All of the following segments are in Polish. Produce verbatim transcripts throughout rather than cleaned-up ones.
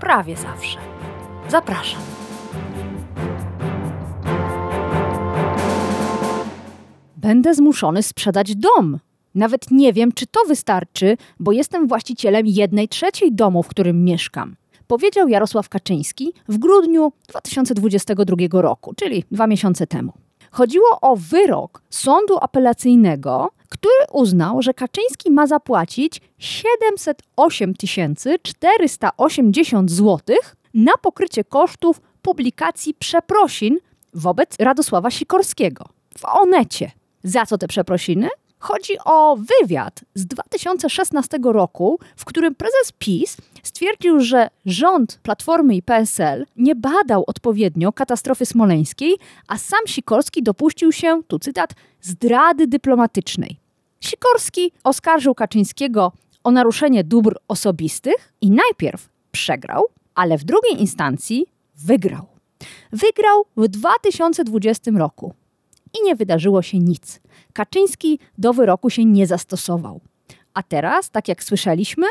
prawie zawsze. Zapraszam. Będę zmuszony sprzedać dom. Nawet nie wiem, czy to wystarczy, bo jestem właścicielem jednej trzeciej domu, w którym mieszkam. Powiedział Jarosław Kaczyński w grudniu dwa tysiące dwudziestego drugiego roku, czyli dwa miesiące temu. Chodziło o wyrok sądu apelacyjnego, który uznał, że Kaczyński ma zapłacić siedemset osiem tysięcy czterysta osiemdziesiąt złotych na pokrycie kosztów publikacji przeprosin wobec Radosława Sikorskiego w Onecie. Za co te przeprosiny? Chodzi o wywiad z dwa tysiące szesnastego roku, w którym prezes PiS stwierdził, że rząd Platformy i P S L nie badał odpowiednio katastrofy smoleńskiej, a sam Sikorski dopuścił się, tu cytat, zdrady dyplomatycznej. Sikorski oskarżył Kaczyńskiego o naruszenie dóbr osobistych i najpierw przegrał, ale w drugiej instancji wygrał. Wygrał w dwa tysiące dwudziestym roku. I nie wydarzyło się nic. Kaczyński do wyroku się nie zastosował. A teraz, tak jak słyszeliśmy,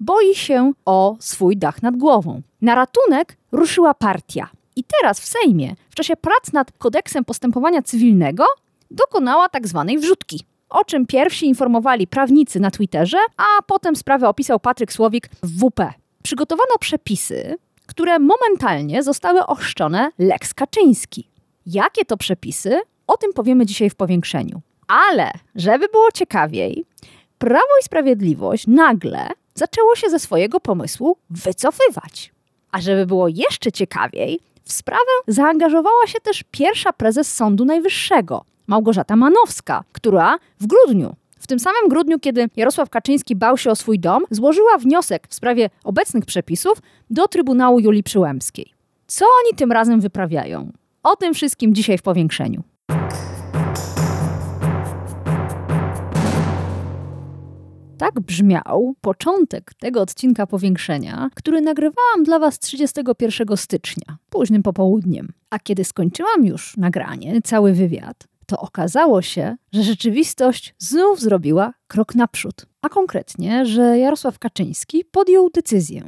boi się o swój dach nad głową. Na ratunek ruszyła partia. I teraz w Sejmie, w czasie prac nad kodeksem postępowania cywilnego, dokonała tak zwanej wrzutki. O czym pierwsi informowali prawnicy na Twitterze, a potem sprawę opisał Patryk Słowik w W P. Przygotowano przepisy, które momentalnie zostały ochrzczone Lex Kaczyński. Jakie to przepisy? O tym powiemy dzisiaj w powiększeniu. Ale, żeby było ciekawiej, Prawo i Sprawiedliwość nagle zaczęło się ze swojego pomysłu wycofywać. A żeby było jeszcze ciekawiej, w sprawę zaangażowała się też pierwsza prezes Sądu Najwyższego, Małgorzata Manowska, która w grudniu, w tym samym grudniu, kiedy Jarosław Kaczyński bał się o swój dom, złożyła wniosek w sprawie obecnych przepisów do Trybunału Julii Przyłębskiej. Co oni tym razem wyprawiają? O tym wszystkim dzisiaj w powiększeniu. Tak brzmiał początek tego odcinka powiększenia, który nagrywałam dla Was trzydziestego pierwszego stycznia, późnym popołudniem. A kiedy skończyłam już nagranie, cały wywiad, to okazało się, że rzeczywistość znów zrobiła krok naprzód. A konkretnie, że Jarosław Kaczyński podjął decyzję.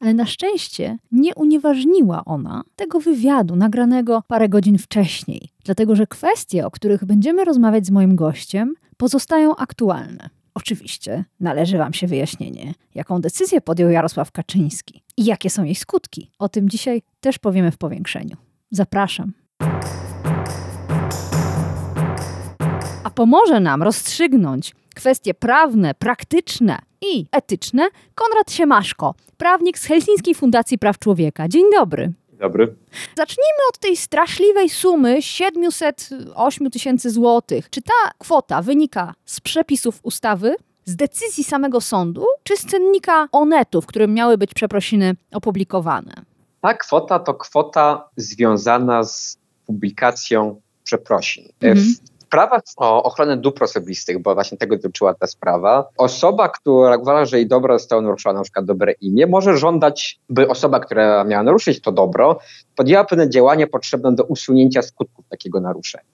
Ale na szczęście nie unieważniła ona tego wywiadu nagranego parę godzin wcześniej, dlatego że kwestie, o których będziemy rozmawiać z moim gościem, pozostają aktualne. Oczywiście należy Wam się wyjaśnienie, jaką decyzję podjął Jarosław Kaczyński i jakie są jej skutki. O tym dzisiaj też powiemy w powiększeniu. Zapraszam. A pomoże nam rozstrzygnąć kwestie prawne, praktyczne i etyczne Konrad Siemaszko, prawnik z Helsińskiej Fundacji Praw Człowieka. Dzień dobry. Dobry. Zacznijmy od tej straszliwej sumy siedemset osiem tysięcy złotych. Czy ta kwota wynika z przepisów ustawy, z decyzji samego sądu, czy z cennika Onetu, w którym miały być przeprosiny opublikowane? Ta kwota to kwota związana z publikacją przeprosin. Mhm. W sprawach o ochronę dóbr osobistych, bo właśnie tego dotyczyła ta sprawa, osoba, która uważa, że jej dobro zostało naruszone, na przykład dobre imię, może żądać, by osoba, która miała naruszyć to dobro, podjęła pewne działania potrzebne do usunięcia skutków takiego naruszenia.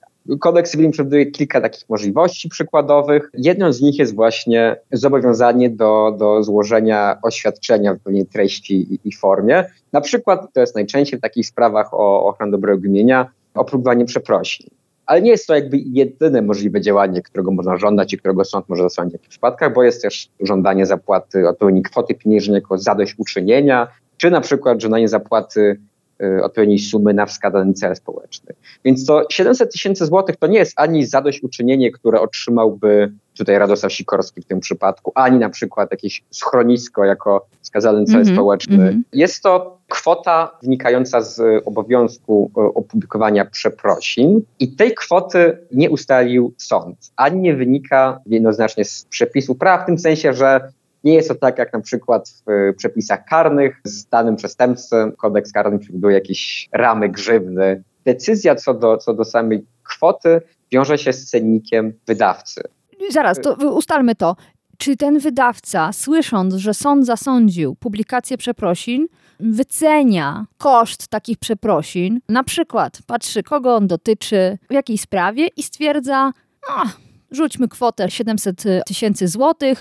Kodeks cywilny przewiduje kilka takich możliwości przykładowych. Jedną z nich jest właśnie zobowiązanie do, do złożenia oświadczenia w pewnej treści i, i formie. Na przykład, to jest najczęściej w takich sprawach o ochronę dobrego imienia, opróbowanie przeprosin. Ale nie jest to jakby jedyne możliwe działanie, którego można żądać i którego sąd może zasądzić w tych przypadkach, bo jest też żądanie zapłaty odpowiedniej kwoty pieniężnej jako zadośćuczynienia, czy na przykład żądanie zapłaty y, odpowiedniej sumy na wskazany cel społeczny. Więc to siedemset tysięcy złotych to nie jest ani zadośćuczynienie, które otrzymałby tutaj Radosław Sikorski w tym przypadku, ani na przykład jakieś schronisko jako wskazany cel mm-hmm, społeczny. Mm-hmm. Jest to kwota wynikająca z obowiązku opublikowania przeprosin i tej kwoty nie ustalił sąd, ani nie wynika jednoznacznie z przepisów prawa, w tym sensie, że Nie jest to tak, jak na przykład w przepisach karnych z danym przestępcą kodeks karny przewiduje jakieś ramy grzywny. Decyzja co do, co do samej kwoty wiąże się z cennikiem wydawcy. Zaraz, to ustalmy to. Czy ten wydawca, słysząc, że sąd zasądził publikację przeprosin, wycenia koszt takich przeprosin, na przykład patrzy, kogo on dotyczy, w jakiej sprawie i stwierdza, no, rzućmy kwotę siedemset tysięcy złotych.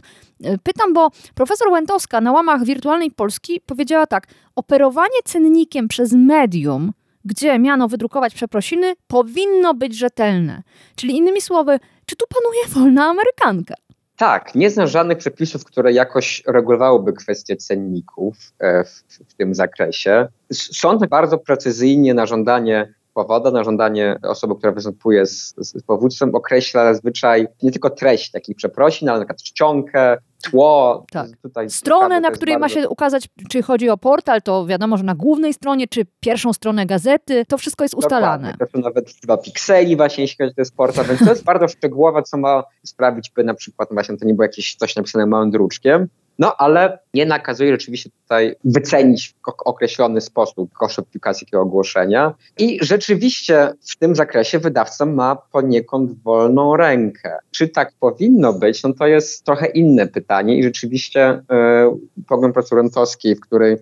Pytam, bo profesor Łętowska na łamach Wirtualnej Polski powiedziała tak, operowanie cennikiem przez medium, gdzie miano wydrukować przeprosiny, powinno być rzetelne. Czyli innymi słowy, czy tu panuje wolna amerykanka? Tak, nie znam żadnych przepisów, które jakoś regulowałyby kwestię cenników w, w tym zakresie. Sąd bardzo precyzyjnie na żądanie powoda, na żądanie osoby, która występuje z, z powództwem, określa zazwyczaj nie tylko treść takich przeprosin, ale na przykład czcionkę, tło. Tak. Tutaj stronę, ciekawe, na której bardzo... ma się ukazać, czy chodzi o portal, to wiadomo, że na głównej stronie, czy pierwszą stronę gazety, to wszystko jest ustalane. Dokładnie. To są nawet dwa pikseli właśnie, jeśli chodzi o ten portal, więc to jest bardzo szczegółowe, co ma sprawić, by na przykład właśnie to nie było jakieś coś napisane małym druczkiem. No, ale nie nakazuje rzeczywiście tutaj wycenić w określony sposób koszt publikacji takiego ogłoszenia. I rzeczywiście w tym zakresie wydawca ma poniekąd wolną rękę. Czy tak powinno być? No to jest trochę inne pytanie i rzeczywiście yy, pogląd profesor Łętowskiej, w której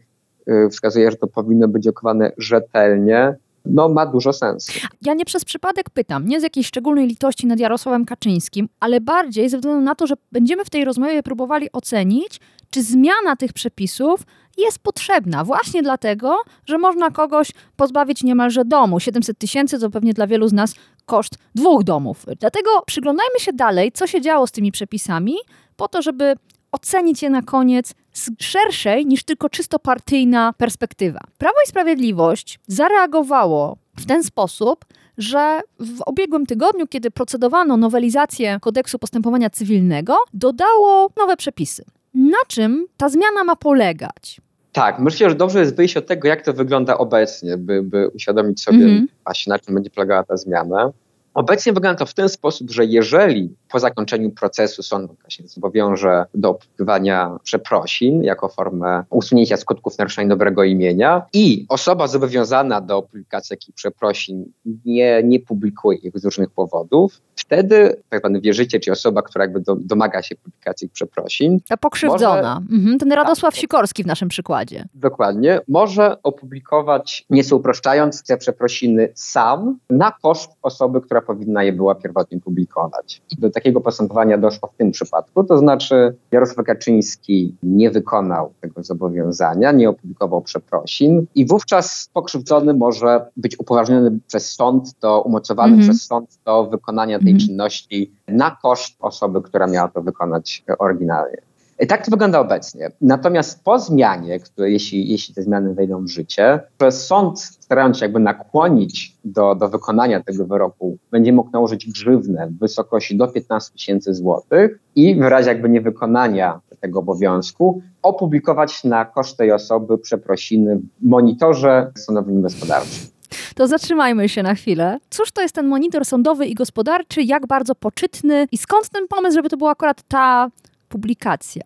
yy, wskazuje, że to powinno być okowane rzetelnie, no ma dużo sensu. Ja nie przez przypadek pytam, nie z jakiejś szczególnej litości nad Jarosławem Kaczyńskim, ale bardziej ze względu na to, że będziemy w tej rozmowie próbowali ocenić, czy zmiana tych przepisów jest potrzebna właśnie dlatego, że można kogoś pozbawić niemalże domu. siedemset tysięcy to pewnie dla wielu z nas koszt dwóch domów. Dlatego przyglądajmy się dalej, co się działo z tymi przepisami, po to, żeby ocenić je na koniec z szerszej niż tylko czysto partyjna perspektywa. Prawo i Sprawiedliwość zareagowało w ten sposób, że w ubiegłym tygodniu, kiedy procedowano nowelizację Kodeksu Postępowania Cywilnego, dodało nowe przepisy. Na czym ta zmiana ma polegać? Tak, myślę, że dobrze jest wyjść od tego, jak to wygląda obecnie, by, by uświadomić sobie mm-hmm. właśnie, na czym będzie polegała ta zmiana. Obecnie wygląda to w ten sposób, że jeżeli po zakończeniu procesu sąd się zobowiąże do opublikowania przeprosin jako formę usunięcia skutków naruszenia dobrego imienia i osoba zobowiązana do publikacji takich przeprosin nie, nie publikuje ich z różnych powodów, wtedy tak zwany wierzyciel, czyli osoba, która jakby do, domaga się publikacji przeprosin... Ta pokrzywdzona. Może, mhm, ten Radosław tak, Sikorski w naszym przykładzie. Dokładnie. Może opublikować, nieco upraszczając, te przeprosiny sam na koszt osoby, która powinna je była pierwotnie publikować. Do takiego postępowania doszło w tym przypadku, to znaczy Jarosław Kaczyński nie wykonał tego zobowiązania, nie opublikował przeprosin i wówczas pokrzywdzony może być upoważniony przez sąd, do, umocowany mm-hmm. przez sąd do wykonania tej mm-hmm. czynności na koszt osoby, która miała to wykonać oryginalnie. I tak to wygląda obecnie. Natomiast po zmianie, które, jeśli, jeśli te zmiany wejdą w życie, to sąd, starając się jakby nakłonić do, do wykonania tego wyroku, będzie mógł nałożyć grzywnę w wysokości do piętnaście tysięcy złotych i w razie jakby niewykonania tego obowiązku opublikować na koszt tej osoby przeprosiny w Monitorze Sądowym i Gospodarczym. To zatrzymajmy się na chwilę. Cóż to jest ten Monitor Sądowy i Gospodarczy? Jak bardzo poczytny? I skąd ten pomysł, żeby to była akurat ta... publikacja.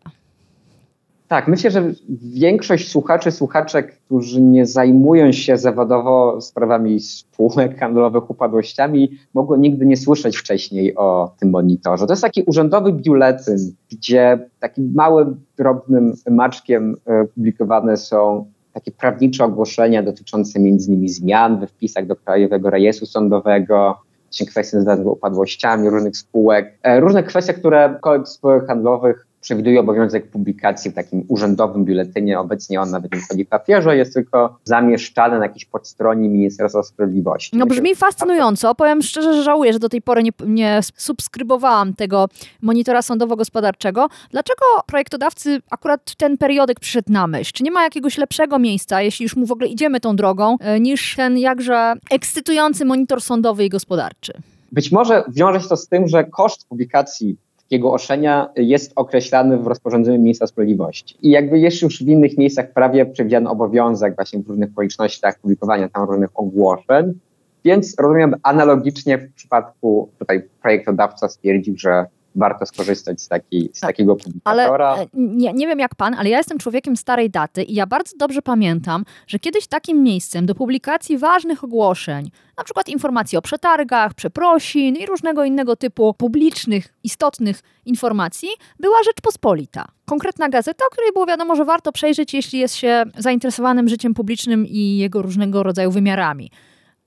Tak, myślę, że większość słuchaczy, słuchaczek, którzy nie zajmują się zawodowo sprawami spółek handlowych, upadłościami, mogło nigdy nie słyszeć wcześniej o tym monitorze. To jest taki urzędowy biuletyn, gdzie takim małym, drobnym maczkiem publikowane są takie prawnicze ogłoszenia dotyczące między innymi zmian we wpisach do Krajowego Rejestru Sądowego, kwestie związane z upadłościami różnych spółek, różne kwestie, które Kodeks spółek handlowych przewiduje obowiązek publikacji w takim urzędowym biuletynie. Obecnie on nawet nie chodzi w papierze, jest tylko zamieszczany na jakiejś podstronie Ministerstwa Sprawiedliwości. No brzmi fascynująco. Powiem szczerze, że żałuję, że do tej pory nie, nie subskrybowałam tego Monitora Sądowo-Gospodarczego. Dlaczego projektodawcy akurat ten periodek przyszedł na myśl? Czy nie ma jakiegoś lepszego miejsca, jeśli już mu w ogóle idziemy tą drogą, niż ten jakże ekscytujący Monitor Sądowy i Gospodarczy? Być może wiąże się to z tym, że koszt publikacji jego ogłoszenia jest określany w rozporządzeniu Ministra Sprawiedliwości. I jakby jest już w innych miejscach prawie przewidziany obowiązek właśnie w różnych okolicznościach publikowania tam różnych ogłoszeń, więc rozumiem analogicznie w przypadku tutaj projektodawca stwierdził, że warto skorzystać z, taki, z tak. takiego publikatora. Ale nie, nie wiem jak pan, ale ja jestem człowiekiem starej daty i ja bardzo dobrze pamiętam, że kiedyś takim miejscem do publikacji ważnych ogłoszeń, na przykład informacji o przetargach, przeprosin i różnego innego typu publicznych, istotnych informacji, była Rzeczpospolita. Konkretna gazeta, o której było wiadomo, że warto przejrzeć, jeśli jest się zainteresowanym życiem publicznym i jego różnego rodzaju wymiarami.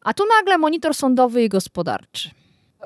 A tu nagle Monitor Sądowy i Gospodarczy.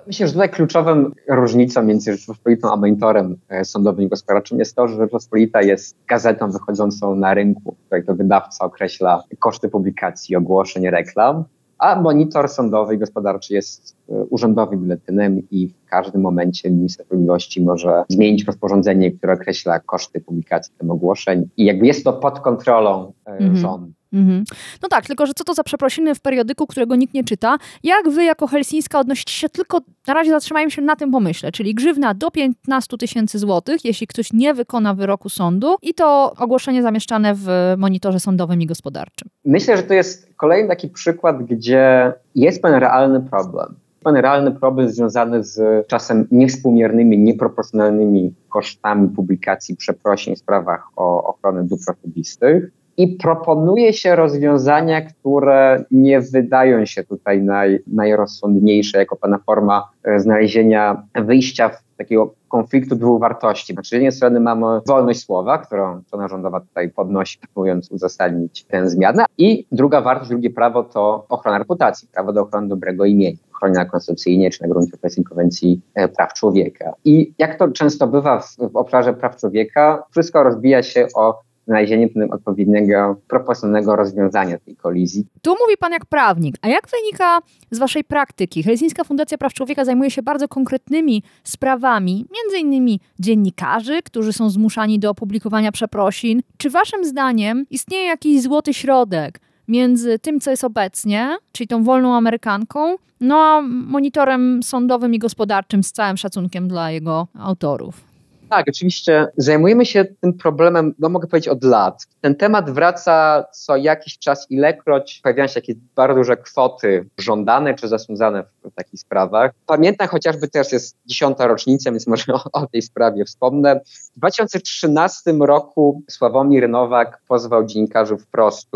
Myślę, że tutaj kluczową różnicą między Rzeczpospolitą a Monitorem Sądowym i Gospodarczym jest to, że Rzeczpospolita jest gazetą wychodzącą na rynku, jak to wydawca określa koszty publikacji, ogłoszeń, reklam, a Monitor Sądowy i Gospodarczy jest urzędowym biuletynem i w każdym momencie minister sprawiedliwości może zmienić rozporządzenie, które określa koszty publikacji tych ogłoszeń i jakby jest to pod kontrolą mm-hmm. rządu. Mm-hmm. No tak, tylko że co to za przeprosiny w periodyku, którego nikt nie czyta? Jak wy jako Helsińska odnosicie się tylko, na razie zatrzymajmy się na tym pomyśle, czyli grzywna do piętnaście tysięcy złotych, jeśli ktoś nie wykona wyroku sądu i to ogłoszenie zamieszczane w Monitorze Sądowym i Gospodarczym. Myślę, że to jest kolejny taki przykład, gdzie jest pewien realny problem. Ten realny problem związany z czasem niewspółmiernymi, nieproporcjonalnymi kosztami publikacji przeprosin w sprawach o ochronę dóbr osobistych. I proponuje się rozwiązania, które nie wydają się tutaj naj, najrozsądniejsze jako pewna forma znalezienia wyjścia w takiego konfliktu dwóch wartości. Znaczy, z jednej strony mamy wolność słowa, którą strona rządowa tutaj podnosi, próbując uzasadnić tę zmianę. I druga wartość, drugie prawo to ochrona reputacji, prawo do ochrony dobrego imienia, chroniona konstytucyjnie czy na gruncie Konwencji Praw Człowieka. I jak to często bywa w, w obszarze praw człowieka, wszystko rozbija się o znalezienie odpowiedniego, proporcjonalnego rozwiązania tej kolizji. Tu mówi pan jak prawnik, a jak wynika z waszej praktyki? Helsińska Fundacja Praw Człowieka zajmuje się bardzo konkretnymi sprawami, między innymi dziennikarzy, którzy są zmuszani do opublikowania przeprosin. Czy waszym zdaniem istnieje jakiś złoty środek między tym, co jest obecnie, czyli tą wolną Amerykanką, no a Monitorem Sądowym i Gospodarczym, z całym szacunkiem dla jego autorów? Tak, oczywiście zajmujemy się tym problemem, no mogę powiedzieć, od lat. Ten temat wraca co jakiś czas, ilekroć pojawiają się jakieś bardzo duże kwoty żądane czy zasądzane w takich sprawach. Pamiętam chociażby też jest dziesiąta rocznica, więc może o, o tej sprawie wspomnę. W dwa tysiące trzynastym roku Sławomir Nowak pozwał dziennikarzy Wprost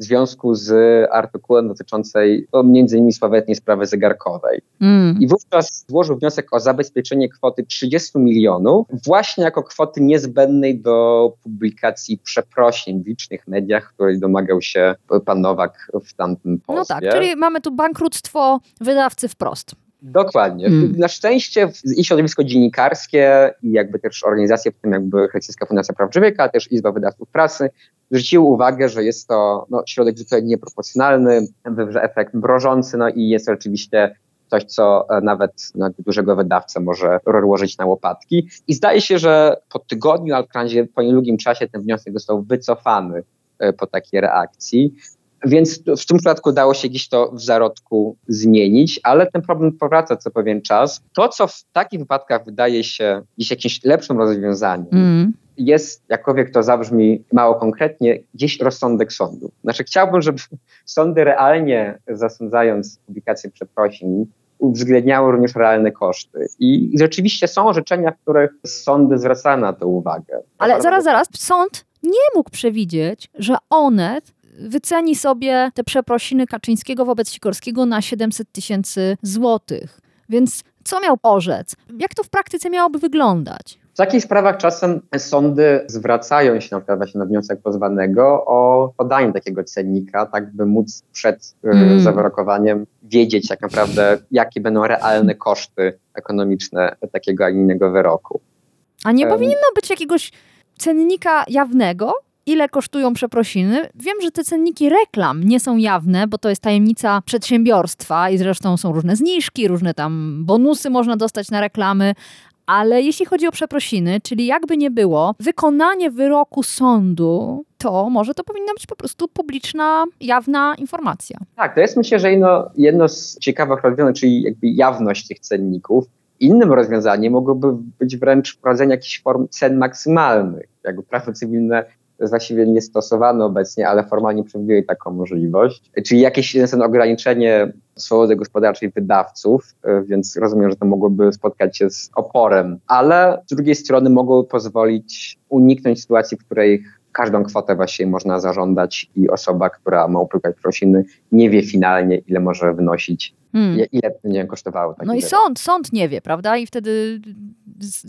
w związku z artykułem dotyczącej no, między innymi sławetnej sprawy zegarkowej. Mm. I wówczas złożył wniosek o zabezpieczenie kwoty trzydzieści milionów właśnie jako kwoty niezbędnej do publikacji przeprosin w licznych mediach, której domagał się pan Nowak w tamtym pozwie. No tak, czyli mamy tu bankructwo wydawcy Wprost. Dokładnie. Mm. Na szczęście i środowisko dziennikarskie i jakby też organizacje, w tym jakby Helsińska Fundacja Praw Człowieka, a też Izba Wydawców Prasy zwróciły uwagę, że jest to no, środek zupełnie nieproporcjonalny, wywrze efekt mrożący, no i jest oczywiście coś, co nawet no, dużego wydawcę może rozłożyć na łopatki. I zdaje się, że po tygodniu, albo po niedługim czasie ten wniosek został wycofany po takiej reakcji. Więc w tym przypadku dało się gdzieś to w zarodku zmienić, ale ten problem powraca co pewien czas. To, co w takich wypadkach wydaje się gdzieś jakimś lepszym rozwiązaniem, mm. jest, jakkolwiek to zabrzmi mało konkretnie, gdzieś rozsądek sądu. Znaczy chciałbym, żeby sądy realnie zasądzając publikację przeprosin uwzględniały również realne koszty. I, i rzeczywiście są orzeczenia, w których sądy zwracają na to uwagę. Ale to zaraz, zaraz, sąd nie mógł przewidzieć, że Onet wyceni sobie te przeprosiny Kaczyńskiego wobec Sikorskiego na siedemset tysięcy złotych. Więc co miał orzec? Jak to w praktyce miałoby wyglądać? W takich sprawach czasem sądy zwracają się na przykład właśnie na wniosek pozwanego o podanie takiego cennika, tak by móc przed mm. zawyrokowaniem wiedzieć tak naprawdę, jakie będą realne koszty ekonomiczne takiego, a innego wyroku. A nie um. powinno być jakiegoś cennika jawnego? Ile kosztują przeprosiny? Wiem, że te cenniki reklam nie są jawne, bo to jest tajemnica przedsiębiorstwa i zresztą są różne zniżki, różne tam bonusy można dostać na reklamy, ale jeśli chodzi o przeprosiny, czyli jakby nie było, wykonanie wyroku sądu, to może to powinna być po prostu publiczna, jawna informacja. Tak, to jest myślę, że jedno, jedno z ciekawych rozwiązań, czyli jakby jawność tych cenników. Innym rozwiązaniem mogłoby być wręcz wprowadzenie jakichś form cen maksymalnych, jakby prawo cywilne właściwie nie stosowany obecnie, ale formalnie przewiduje taką możliwość. Czyli jakieś ograniczenie swobody gospodarczej wydawców, więc rozumiem, że to mogłoby spotkać się z oporem, ale z drugiej strony mogłoby pozwolić uniknąć sytuacji, w której każdą kwotę właściwie można zażądać i osoba, która ma upłykać prosiny, nie wie finalnie, ile może wynosić, hmm. ile będzie kosztowało. No i sąd, sąd nie wie, prawda? I wtedy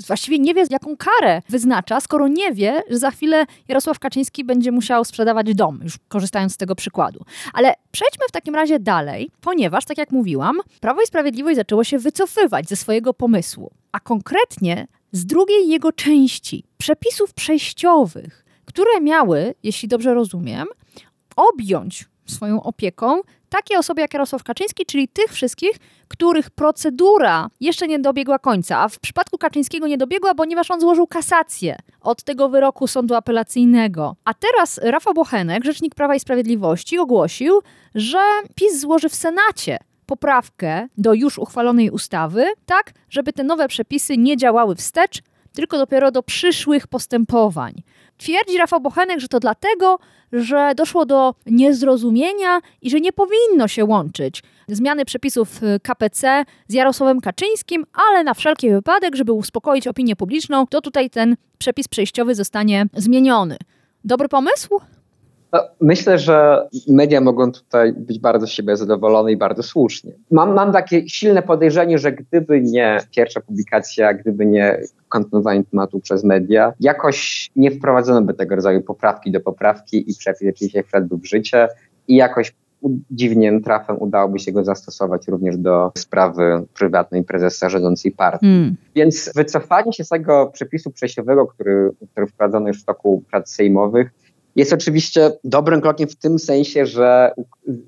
właściwie nie wie, jaką karę wyznacza, skoro nie wie, że za chwilę Jarosław Kaczyński będzie musiał sprzedawać dom, już korzystając z tego przykładu. Ale przejdźmy w takim razie dalej, ponieważ, tak jak mówiłam, Prawo i Sprawiedliwość zaczęło się wycofywać ze swojego pomysłu, a konkretnie z drugiej jego części, przepisów przejściowych, które miały, jeśli dobrze rozumiem, objąć swoją opieką takie osoby jak Jarosław Kaczyński, czyli tych wszystkich, których procedura jeszcze nie dobiegła końca, a w przypadku Kaczyńskiego nie dobiegła, ponieważ on złożył kasację od tego wyroku sądu apelacyjnego. A teraz Rafał Bochenek, rzecznik Prawa i Sprawiedliwości, ogłosił, że PiS złoży w Senacie poprawkę do już uchwalonej ustawy, tak żeby te nowe przepisy nie działały wstecz, tylko dopiero do przyszłych postępowań. Twierdzi Rafał Bochenek, że to dlatego, że doszło do niezrozumienia i że nie powinno się łączyć zmiany przepisów K P C z Jarosławem Kaczyńskim, ale na wszelki wypadek, żeby uspokoić opinię publiczną, to tutaj ten przepis przejściowy zostanie zmieniony. Dobry pomysł? No, myślę, że media mogą tutaj być bardzo z siebie zadowolone i bardzo słusznie. Mam, mam takie silne podejrzenie, że gdyby nie pierwsza publikacja, gdyby nie kontynuowanie tematu przez media, jakoś nie wprowadzono by tego rodzaju poprawki do poprawki i przepis rzeczywiście wszedłby w życie i jakoś dziwnym trafem udałoby się go zastosować również do sprawy prywatnej prezesa rządzącej partii. Mm. Więc wycofanie się z tego przepisu przejściowego, który, który wprowadzono już w toku prac sejmowych, jest oczywiście dobrym krokiem w tym sensie, że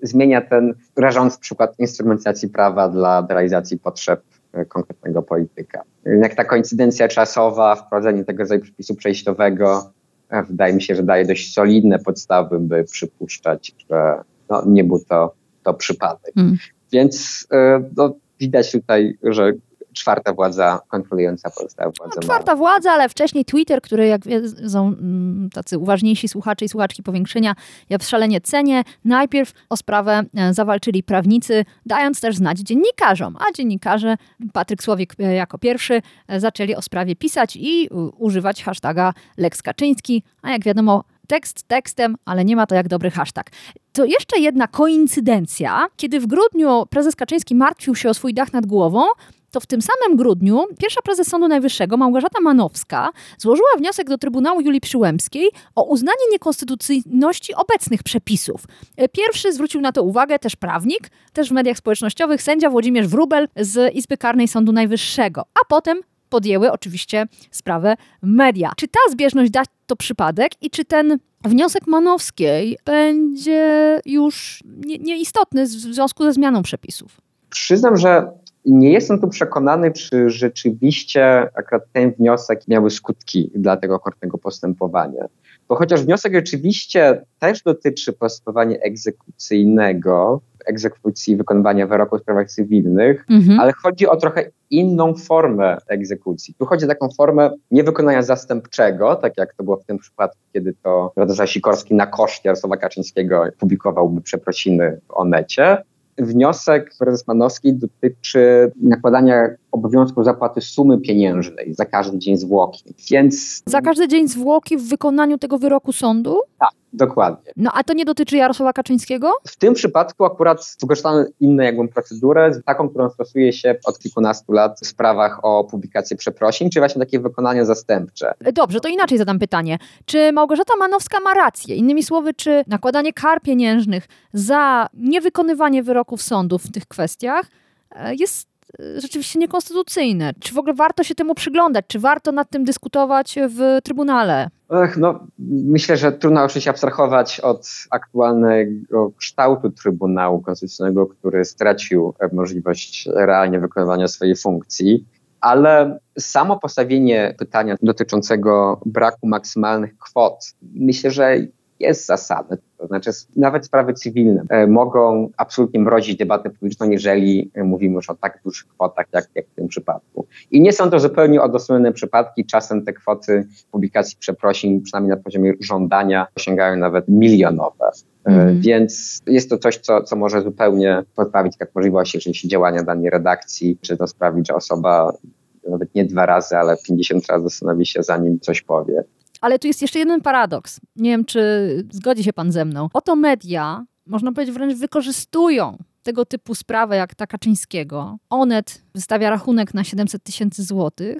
zmienia ten rażący przykład instrumentalizacji prawa dla realizacji potrzeb konkretnego polityka. Jak ta koincydencja czasowa, wprowadzenie tego rodzaju przepisu przejściowego, wydaje mi się, że daje dość solidne podstawy, by przypuszczać, że no, nie był to, to przypadek. Mm. Więc no, widać tutaj, że czwarta władza kontrolująca Polskę. Władza no, czwarta władza, ale wcześniej Twitter, który jak wiedzą tacy uważniejsi słuchacze i słuchaczki Powiększenia, ja szalenie cenię. Najpierw o sprawę zawalczyli prawnicy, dając też znać dziennikarzom. A dziennikarze, Patryk Słowik jako pierwszy, zaczęli o sprawie pisać i używać hasztaga Lex Kaczyński. A jak wiadomo, tekst tekstem, ale nie ma to jak dobry hashtag. To jeszcze jedna koincydencja. Kiedy w grudniu prezes Kaczyński martwił się o swój dach nad głową, to w tym samym grudniu pierwsza prezes Sądu Najwyższego, Małgorzata Manowska, złożyła wniosek do Trybunału Julii Przyłębskiej o uznanie niekonstytucyjności obecnych przepisów. Pierwszy zwrócił na to uwagę też prawnik, też w mediach społecznościowych, sędzia Włodzimierz Wróbel z Izby Karnej Sądu Najwyższego. A potem podjęły oczywiście sprawę media. Czy ta zbieżność da to przypadek i czy ten wniosek Manowskiej będzie już nie, nieistotny w związku ze zmianą przepisów? Przyznam, że nie jestem tu przekonany, czy rzeczywiście akurat ten wniosek miałby skutki dla tego konkretnego postępowania. Bo chociaż wniosek rzeczywiście też dotyczy postępowania egzekucyjnego, egzekucji wykonywania wyroku w sprawach cywilnych, mhm. ale chodzi o trochę inną formę egzekucji. Tu chodzi o taką formę niewykonania zastępczego, tak jak to było w tym przypadku, kiedy to Radosław Sikorski na koszt Jarosława Kaczyńskiego publikowałby przeprosiny w Onecie. Wniosek prezes Manowskiej dotyczy nakładania obowiązku zapłaty sumy pieniężnej za każdy dzień zwłoki. Więc... Za każdy dzień zwłoki w wykonaniu tego wyroku sądu? Tak, dokładnie. No a to nie dotyczy Jarosława Kaczyńskiego? W tym przypadku akurat wykorzystano inną jakby procedurę, taką, którą stosuje się od kilkunastu lat w sprawach o publikację przeprosin, czy właśnie takie wykonanie zastępcze. Dobrze, to inaczej zadam pytanie. Czy Małgorzata Manowska ma rację? Innymi słowy, czy nakładanie kar pieniężnych za niewykonywanie wyroków sądu w tych kwestiach jest rzeczywiście niekonstytucyjne. Czy w ogóle warto się temu przyglądać? Czy warto nad tym dyskutować w Trybunale? Ech, no, myślę, że trudno oczywiście abstrahować od aktualnego kształtu Trybunału Konstytucyjnego, który stracił możliwość realnie wykonywania swojej funkcji, ale samo postawienie pytania dotyczącego braku maksymalnych kwot, myślę, że jest zasadne. To znaczy nawet sprawy cywilne mogą absolutnie mrozić debatę publiczną, jeżeli mówimy już o tak dużych kwotach, jak, jak w tym przypadku. I nie są to zupełnie odosobnione przypadki. Czasem te kwoty publikacji przeprosin, przynajmniej na poziomie żądania, sięgają nawet milionowe. Mm. Więc jest to coś, co, co może zupełnie podprawić jak możliwości, jeżeli się działania danej redakcji, czy to sprawić, że osoba nawet nie dwa razy, ale pięćdziesiąt razy zastanowi się, zanim coś powie. Ale tu jest jeszcze jeden paradoks. Nie wiem, czy zgodzi się pan ze mną. Oto media, można powiedzieć, wręcz wykorzystują tego typu sprawę jak ta Kaczyńskiego. Onet wystawia rachunek na siedemset tysięcy złotych,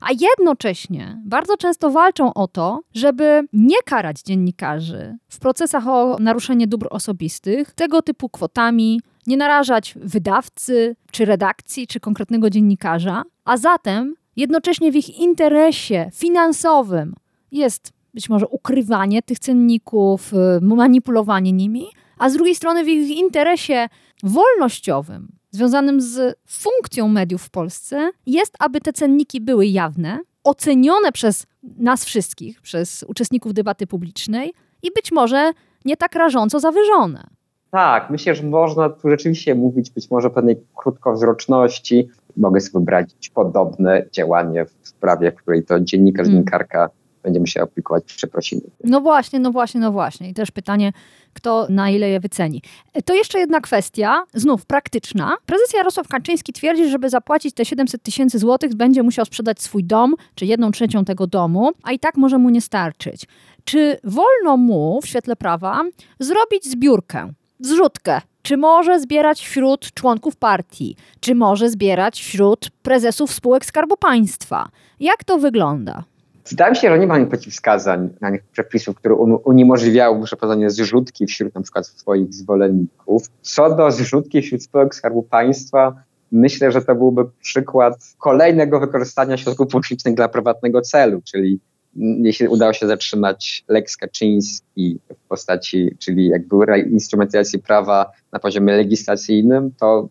a jednocześnie bardzo często walczą o to, żeby nie karać dziennikarzy w procesach o naruszenie dóbr osobistych tego typu kwotami, nie narażać wydawcy, czy redakcji, czy konkretnego dziennikarza, a zatem jednocześnie w ich interesie finansowym jest być może ukrywanie tych cenników, manipulowanie nimi, a z drugiej strony w ich interesie wolnościowym, związanym z funkcją mediów w Polsce, jest, aby te cenniki były jawne, ocenione przez nas wszystkich, przez uczestników debaty publicznej i być może nie tak rażąco zawyżone. Tak, myślę, że można tu rzeczywiście mówić być może o pewnej krótkowzroczności. Mogę sobie wyobrazić podobne działanie w sprawie, w której to dziennikarz, hmm. dziennikarka będziemy się aplikować przeprosiny. No właśnie, no właśnie, no właśnie. I też pytanie, kto na ile je wyceni. To jeszcze jedna kwestia, znów praktyczna. Prezes Jarosław Kaczyński twierdzi, że żeby zapłacić te siedemset tysięcy złotych będzie musiał sprzedać swój dom, czy jedną trzecią tego domu, a i tak może mu nie starczyć. Czy wolno mu w świetle prawa zrobić zbiórkę, zrzutkę? Czy może zbierać wśród członków partii? Czy może zbierać wśród prezesów spółek Skarbu Państwa? Jak to wygląda? Wydaje mi się, że nie ma przeciwwskazań na nich przepisów, które uniemożliwiałyby przeprowadzenie zrzutki wśród na przykład swoich zwolenników. Co do zrzutki wśród spółek Skarbu Państwa, myślę, że to byłby przykład kolejnego wykorzystania środków publicznych dla prywatnego celu, czyli jeśli udało się zatrzymać Lex Kaczyński w postaci, czyli jakby instrumentalizacji prawa na poziomie legislacyjnym, to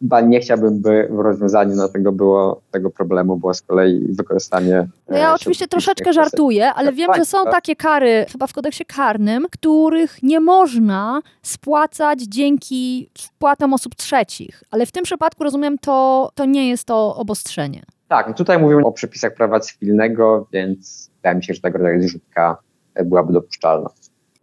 chyba nie chciałbym, by w rozwiązaniu na tego, było, tego problemu było z kolei wykorzystanie... No ja oczywiście troszeczkę żartuję, ale wiem, że są takie kary, chyba w kodeksie karnym, których nie można spłacać dzięki wpłatom osób trzecich. Ale w tym przypadku, rozumiem, to, to nie jest to obostrzenie. Tak, tutaj mówimy o przepisach prawa cywilnego, więc wydaje mi się, że tego rodzaju zrzutka byłaby dopuszczalna.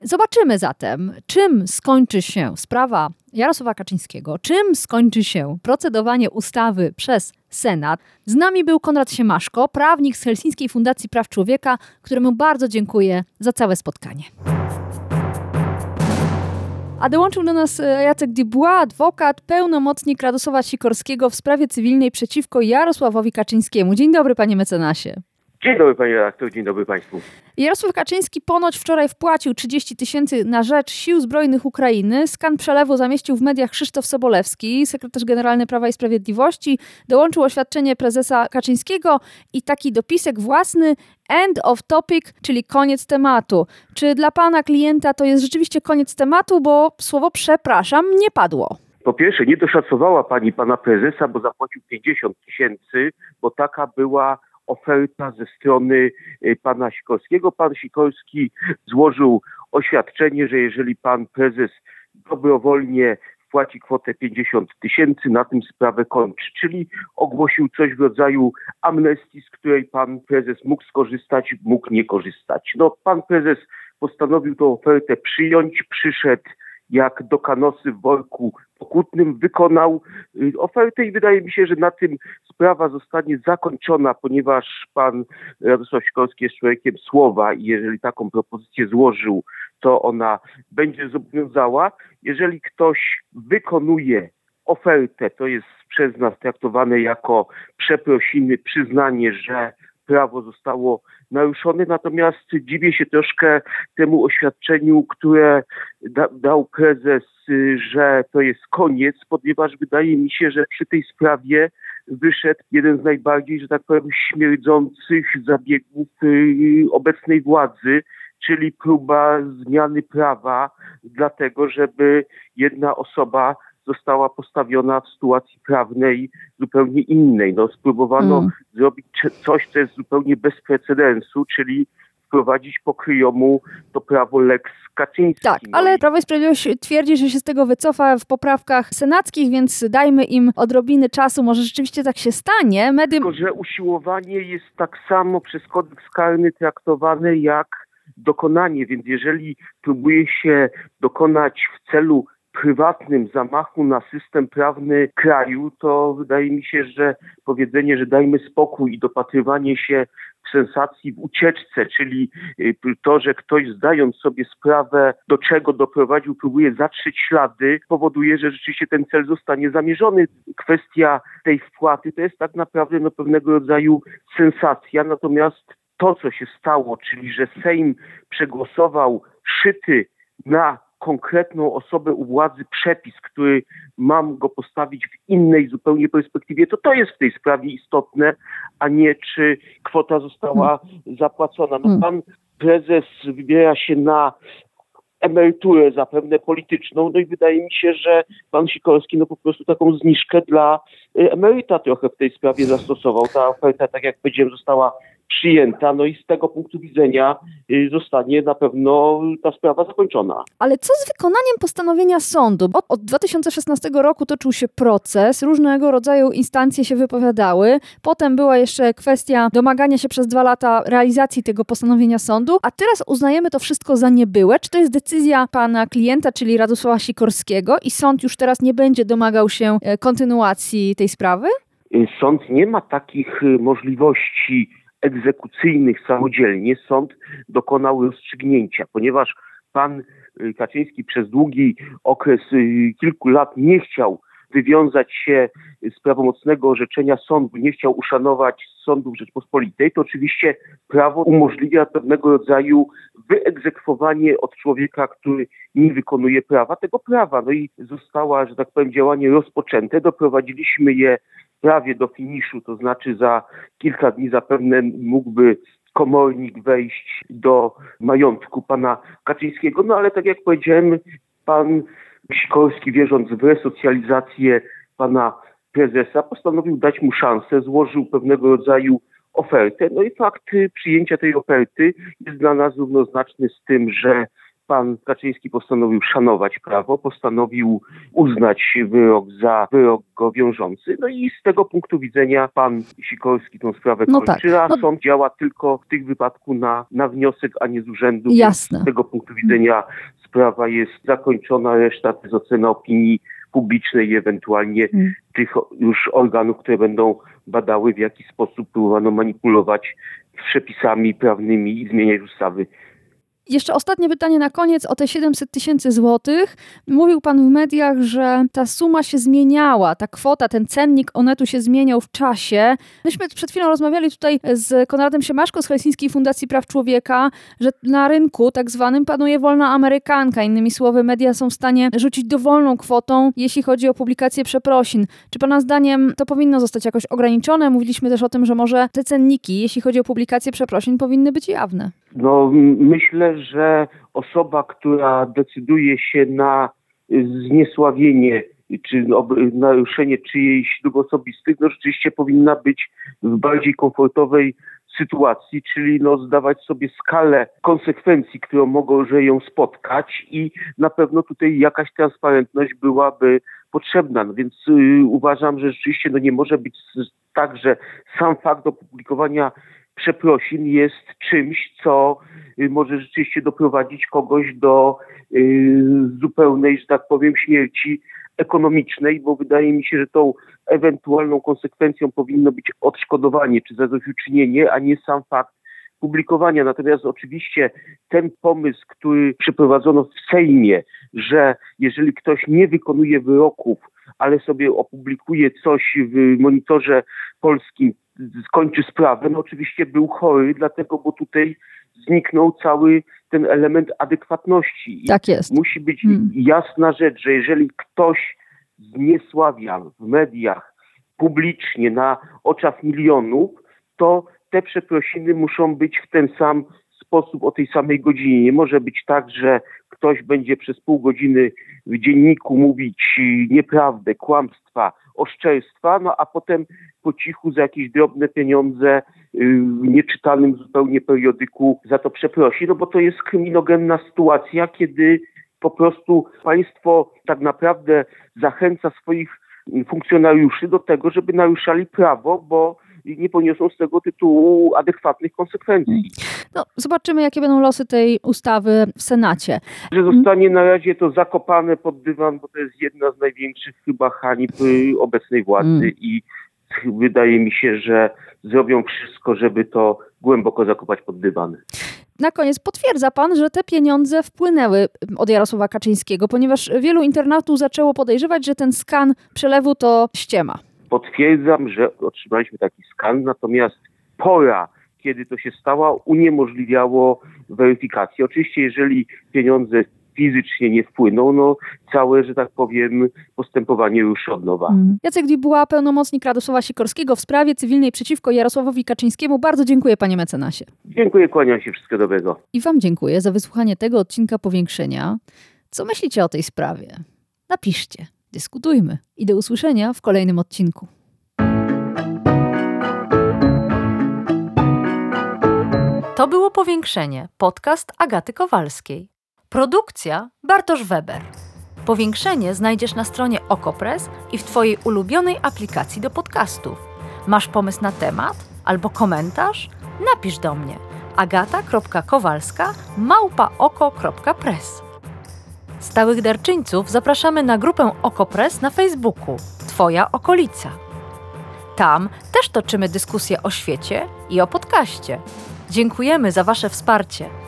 Zobaczymy zatem, czym skończy się sprawa Jarosława Kaczyńskiego, czym skończy się procedowanie ustawy przez Senat. Z nami był Konrad Siemaszko, prawnik z Helsińskiej Fundacji Praw Człowieka, któremu bardzo dziękuję za całe spotkanie. A dołączył do nas Jacek Dubois, adwokat, pełnomocnik Radosława Sikorskiego w sprawie cywilnej przeciwko Jarosławowi Kaczyńskiemu. Dzień dobry, panie mecenasie. Dzień dobry, panie redaktor, dzień dobry państwu. Jarosław Kaczyński ponoć wczoraj wpłacił trzydzieści tysięcy na rzecz Sił Zbrojnych Ukrainy. Skan przelewu zamieścił w mediach Krzysztof Sobolewski, sekretarz generalny Prawa i Sprawiedliwości. Dołączył oświadczenie prezesa Kaczyńskiego i taki dopisek własny, end of topic, czyli koniec tematu. Czy dla pana klienta to jest rzeczywiście koniec tematu, bo słowo przepraszam nie padło? Po pierwsze, nie doszacowała pani pana prezesa, bo zapłacił pięćdziesiąt tysięcy, bo taka była oferta ze strony pana Sikorskiego. Pan Sikorski złożył oświadczenie, że jeżeli pan prezes dobrowolnie wpłaci kwotę pięćdziesiąt tysięcy, na tym sprawę kończy. Czyli ogłosił coś w rodzaju amnestii, z której pan prezes mógł skorzystać, mógł nie korzystać. No, pan prezes postanowił tą ofertę przyjąć, przyszedł jak do kanosy w worku pokutnym, wykonał ofertę i wydaje mi się, że na tym sprawa zostanie zakończona, ponieważ pan Radosław Sikorski jest człowiekiem słowa i jeżeli taką propozycję złożył, to ona będzie zobowiązała. Jeżeli ktoś wykonuje ofertę, to jest przez nas traktowane jako przeprosiny, przyznanie, że prawo zostało naruszone, natomiast dziwię się troszkę temu oświadczeniu, które da, dał prezes, że to jest koniec, ponieważ wydaje mi się, że przy tej sprawie wyszedł jeden z najbardziej, że tak powiem, śmierdzących zabiegów yy, obecnej władzy, czyli próba zmiany prawa, dlatego żeby jedna osoba została postawiona w sytuacji prawnej zupełnie innej. No, spróbowano mm. zrobić coś, co jest zupełnie bez precedensu, czyli w wprowadzić po kryjomu to prawo Lex Kaczyński. Tak, ale Prawo i Sprawiedliwość twierdzi, że się z tego wycofa w poprawkach senackich, więc dajmy im odrobiny czasu. Może rzeczywiście tak się stanie. Medium... Tylko, że usiłowanie jest tak samo przez kodeks karny traktowane jak dokonanie, więc jeżeli próbuje się dokonać w celu prywatnym zamachu na system prawny kraju, to wydaje mi się, że powiedzenie, że dajmy spokój i dopatrywanie się w sensacji, w ucieczce, czyli to, że ktoś zdając sobie sprawę, do czego doprowadził, próbuje zatrzeć ślady, powoduje, że rzeczywiście ten cel zostanie zamierzony. Kwestia tej wpłaty to jest tak naprawdę no, pewnego rodzaju sensacja, natomiast to, co się stało, czyli że Sejm przegłosował szyty na konkretną osobę u władzy przepis, który mam go postawić w innej zupełnie perspektywie, to to jest w tej sprawie istotne, a nie czy kwota została zapłacona. No, pan prezes wybiera się na emeryturę zapewne polityczną, no i wydaje mi się, że pan Sikorski no po prostu taką zniżkę dla emeryta trochę w tej sprawie zastosował. Ta oferta, tak jak powiedziałem, została przyjęta, no i z tego punktu widzenia zostanie na pewno ta sprawa zakończona. Ale co z wykonaniem postanowienia sądu? Bo od dwa tysiące szesnastego roku toczył się proces, różnego rodzaju instancje się wypowiadały, potem była jeszcze kwestia domagania się przez dwa lata realizacji tego postanowienia sądu, a teraz uznajemy to wszystko za niebyłe. Czy to jest decyzja pana klienta, czyli Radosława Sikorskiego i sąd już teraz nie będzie domagał się kontynuacji tej sprawy? Sąd nie ma takich możliwości egzekucyjnych samodzielnie. Sąd dokonał rozstrzygnięcia, ponieważ pan Kaczyński przez długi okres, kilku lat nie chciał wywiązać się z prawomocnego orzeczenia sądu, nie chciał uszanować sądów Rzeczpospolitej, to oczywiście prawo umożliwia pewnego rodzaju wyegzekwowanie od człowieka, który nie wykonuje prawa, tego prawa. No i została, że tak powiem, działanie rozpoczęte. Doprowadziliśmy je prawie do finiszu, to znaczy za kilka dni zapewne mógłby komornik wejść do majątku pana Kaczyńskiego, no ale tak jak powiedziałem, pan Sikorski, wierząc w resocjalizację pana prezesa, postanowił dać mu szansę, złożył pewnego rodzaju ofertę, no i fakt przyjęcia tej oferty jest dla nas równoznaczny z tym, że pan Kaczyński postanowił szanować prawo, postanowił uznać wyrok za wyrok go wiążący. No i z tego punktu widzenia pan Sikorski tą sprawę no kończy, tak. no... a sąd działa tylko w tych wypadku na, na wniosek, a nie z urzędu. Jasne. Z tego punktu widzenia sprawa jest zakończona, reszta to jest ocena opinii publicznej i ewentualnie hmm. tych już organów, które będą badały, w jaki sposób próbowano manipulować przepisami prawnymi i zmieniać ustawy. Jeszcze ostatnie pytanie na koniec o te siedemset tysięcy złotych. Mówił pan w mediach, że ta suma się zmieniała, ta kwota, ten cennik Onetu się zmieniał w czasie. Myśmy przed chwilą rozmawiali tutaj z Konradem Siemaszko z Helsińskiej Fundacji Praw Człowieka, że na rynku tak zwanym panuje wolna amerykanka. Innymi słowy, media są w stanie rzucić dowolną kwotą, jeśli chodzi o publikację przeprosin. Czy pana zdaniem to powinno zostać jakoś ograniczone? Mówiliśmy też o tym, że może te cenniki, jeśli chodzi o publikację przeprosin, powinny być jawne. No myślę, że osoba, która decyduje się na zniesławienie czy naruszenie czyjejś dóbr osobistych, no rzeczywiście powinna być w bardziej komfortowej sytuacji, czyli no zdawać sobie skalę konsekwencji, które mogą że ją spotkać i na pewno tutaj jakaś transparentność byłaby potrzebna, no więc yy, uważam, że rzeczywiście no nie może być tak, że sam fakt opublikowania przeprosin jest czymś, co może rzeczywiście doprowadzić kogoś do y, zupełnej, że tak powiem, śmierci ekonomicznej, bo wydaje mi się, że tą ewentualną konsekwencją powinno być odszkodowanie czy zadośćuczynienie, a nie sam fakt publikowania. Natomiast oczywiście ten pomysł, który przeprowadzono w Sejmie, że jeżeli ktoś nie wykonuje wyroków, ale sobie opublikuje coś w Monitorze Polskim, skończy sprawę, no oczywiście był chory, dlatego, bo tutaj zniknął cały ten element adekwatności. I tak jest. Musi być hmm. jasna rzecz, że jeżeli ktoś zniesławia w mediach publicznie na oczach milionów, to te przeprosiny muszą być w ten sam sposób, o tej samej godzinie. Nie może być tak, że ktoś będzie przez pół godziny w dzienniku mówić nieprawdę, kłamstwa, oszczerstwa, no a potem po cichu za jakieś drobne pieniądze w nieczytanym zupełnie periodyku za to przeprosi, no bo to jest kryminogenna sytuacja, kiedy po prostu państwo tak naprawdę zachęca swoich funkcjonariuszy do tego, żeby naruszali prawo, bo nie poniosą z tego tytułu adekwatnych konsekwencji. No, zobaczymy, jakie będą losy tej ustawy w Senacie. Że zostanie na razie to zakopane pod dywan, bo to jest jedna z największych chyba hańb obecnej władzy mm. i wydaje mi się, że zrobią wszystko, żeby to głęboko zakopać pod dywan. Na koniec potwierdza pan, że te pieniądze wpłynęły od Jarosława Kaczyńskiego, ponieważ wielu internautów zaczęło podejrzewać, że ten skan przelewu to ściema. Potwierdzam, że otrzymaliśmy taki skan, natomiast pora, kiedy to się stało, uniemożliwiało weryfikację. Oczywiście, jeżeli pieniądze fizycznie nie wpłyną, no całe, że tak powiem, postępowanie ruszy od nowa. Mm. Jacek Dubois, pełnomocnik Radosława Sikorskiego w sprawie cywilnej przeciwko Jarosławowi Kaczyńskiemu. Bardzo dziękuję, panie mecenasie. Dziękuję, kłaniam się, wszystkiego dobrego. I wam dziękuję za wysłuchanie tego odcinka Powiększenia. Co myślicie o tej sprawie? Napiszcie. Dyskutujmy i do usłyszenia w kolejnym odcinku. To było Powiększenie, podcast Agaty Kowalskiej. Produkcja Bartosz Weber. Powiększenie znajdziesz na stronie O K O Press i w twojej ulubionej aplikacji do podcastów. Masz pomysł na temat albo komentarz? Napisz do mnie agata kropka kowalska małpa oko kropka press. Stałych darczyńców zapraszamy na grupę O K O Press na Facebooku Twoja okolica. Tam też toczymy dyskusje o świecie i o podcaście. Dziękujemy za wasze wsparcie.